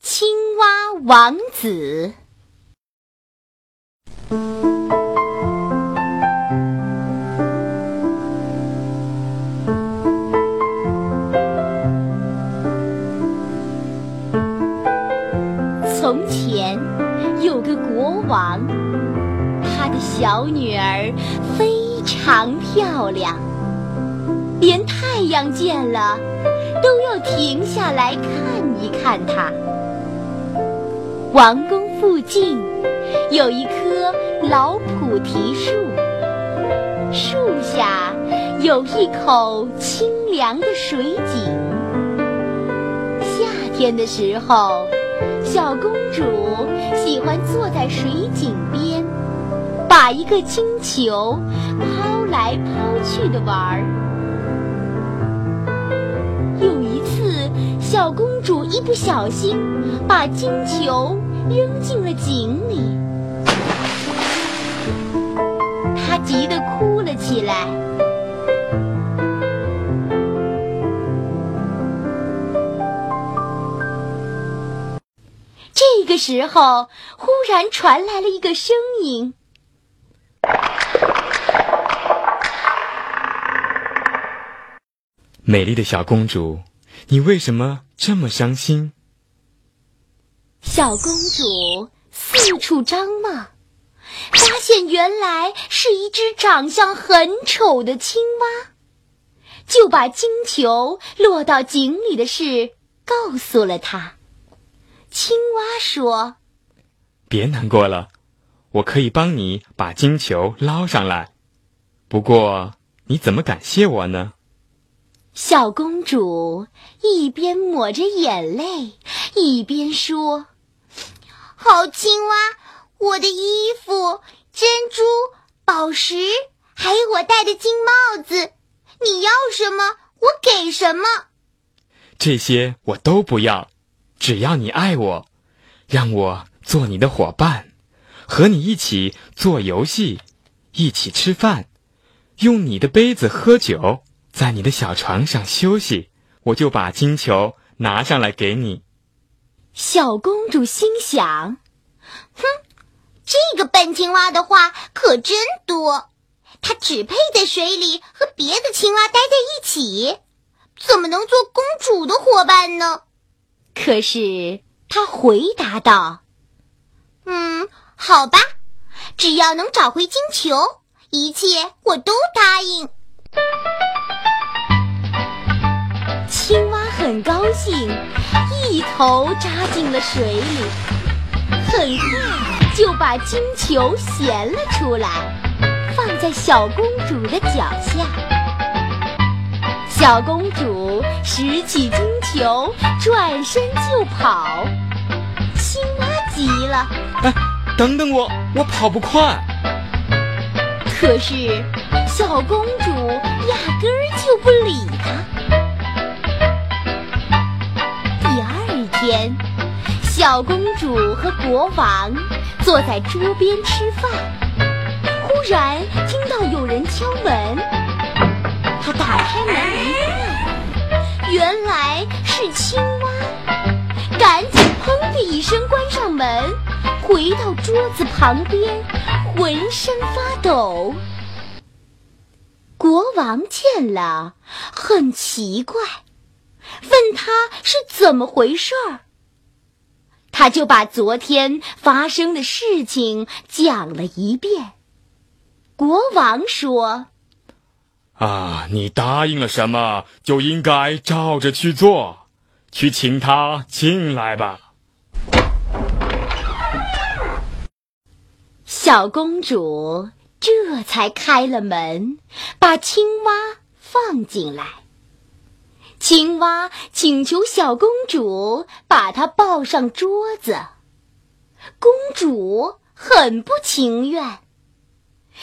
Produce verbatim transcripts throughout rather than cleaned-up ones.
青蛙王子。从前有个国王，他的小女儿非常漂亮，连太阳见了都要停下来看一看她。王宫附近有一棵老菩提树，树下有一口清凉的水井。夏天的时候，小公主喜欢坐在水井边，把一个金球抛来抛去的玩。有一次，小公主一不小心把金球扔进了井里，她急得哭了起来。这个时候，忽然传来了一个声音，美丽的小公主，你为什么这么伤心？小公主四处张望，发现原来是一只长相很丑的青蛙，就把金球落到井里的事告诉了她。青蛙说：别难过了，我可以帮你把金球捞上来，不过你怎么感谢我呢？小公主一边抹着眼泪，一边说：好青蛙，我的衣服、珍珠、宝石，还有我戴的金帽子，你要什么，我给什么。这些我都不要，只要你爱我，让我做你的伙伴，和你一起做游戏，一起吃饭，用你的杯子喝酒，在你的小床上休息，我就把金球拿上来给你。小公主心想：哼，这个笨青蛙的话可真多，它只配在水里和别的青蛙待在一起，怎么能做公主的伙伴呢？可是她回答道：嗯，好吧，只要能找回金球，一切我都答应。青蛙很高兴，一头扎进了水里，很快就把金球衔了出来，放在小公主的脚下。小公主拾起金球，转身就跑。青蛙急了：哎，等等我，我跑不快。可是小公主压根儿就不理他。天，小公主和国王坐在桌边吃饭，忽然听到有人敲门。她打开门一看，原来是青蛙，赶紧砰的一声关上门，回到桌子旁边，浑身发抖。国王见了，很奇怪，问他是怎么回事儿，他就把昨天发生的事情讲了一遍。国王说：啊，你答应了什么，就应该照着去做，去请他进来吧。小公主这才开了门，把青蛙放进来。青蛙请求小公主把她抱上桌子，公主很不情愿，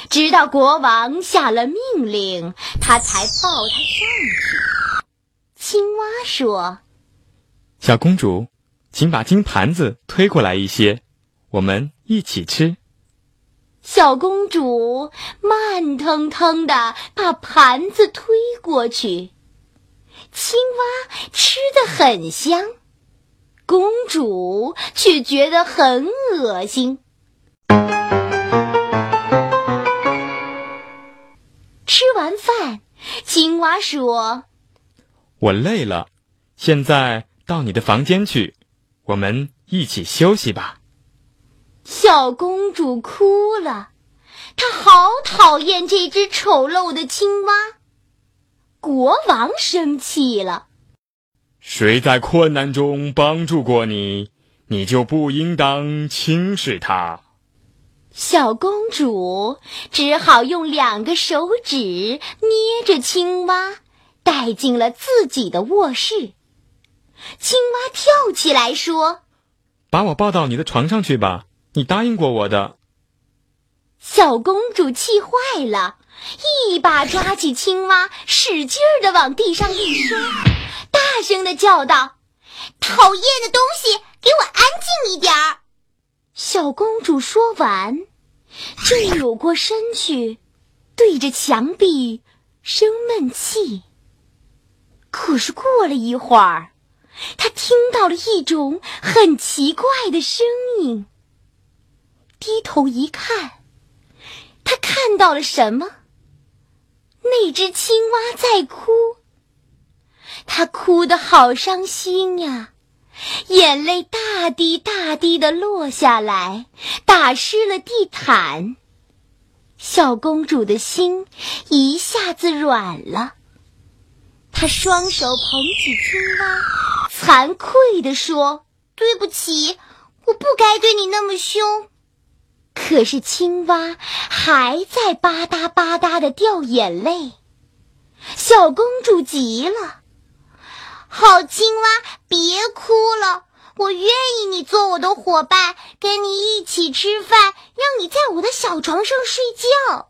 直到国王下了命令，她才抱她上去。青蛙说：小公主，请把金盘子推过来一些，我们一起吃。小公主慢腾腾地把盘子推过去，青蛙吃得很香，公主却觉得很恶心。吃完饭，青蛙说：我累了，现在到你的房间去，我们一起休息吧。小公主哭了，她好讨厌这只丑陋的青蛙。国王生气了：谁在困难中帮助过你，你就不应当轻视他。小公主只好用两个手指捏着青蛙，带进了自己的卧室。青蛙跳起来说：把我抱到你的床上去吧，你答应过我的。小公主气坏了，一把抓起青蛙，使劲地往地上一摔，大声地叫道：讨厌的东西，给我安静一点儿！小公主说完，就扭过身去，对着墙壁生闷气。可是过了一会儿，她听到了一种很奇怪的声音。低头一看，她看到了什么？那只青蛙在哭，她哭得好伤心呀，眼泪大滴大滴地落下来，打湿了地毯。小公主的心一下子软了，她双手捧起青蛙，惭愧地说：对不起，我不该对你那么凶。可是青蛙还在吧嗒吧嗒地掉眼泪。小公主急了：好青蛙，别哭了，我愿意你做我的伙伴，跟你一起吃饭，让你在我的小床上睡觉。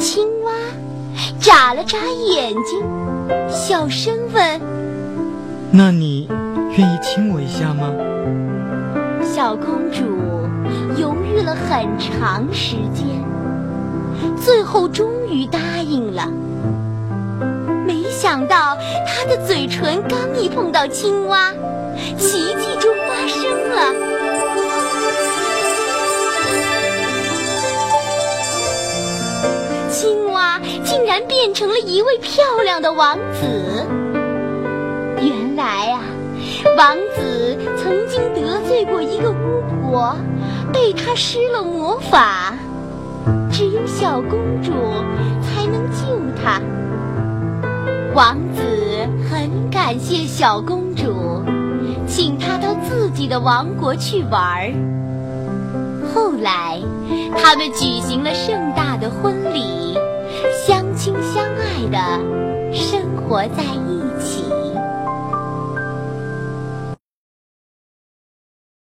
青蛙眨了眨眼睛，小声问：那你愿意亲我一下吗？小公主犹豫了很长时间，最后终于答应了。没想到她的嘴唇刚一碰到青蛙，奇迹就发生了。青蛙竟然变成了一位漂亮的王子。原来啊，王子曾经得罪过一个巫婆，被她施了魔法，只有小公主才能救她。王子很感谢小公主，请她到自己的王国去玩。后来他们举行了盛大的婚礼，相亲相爱地生活在一起。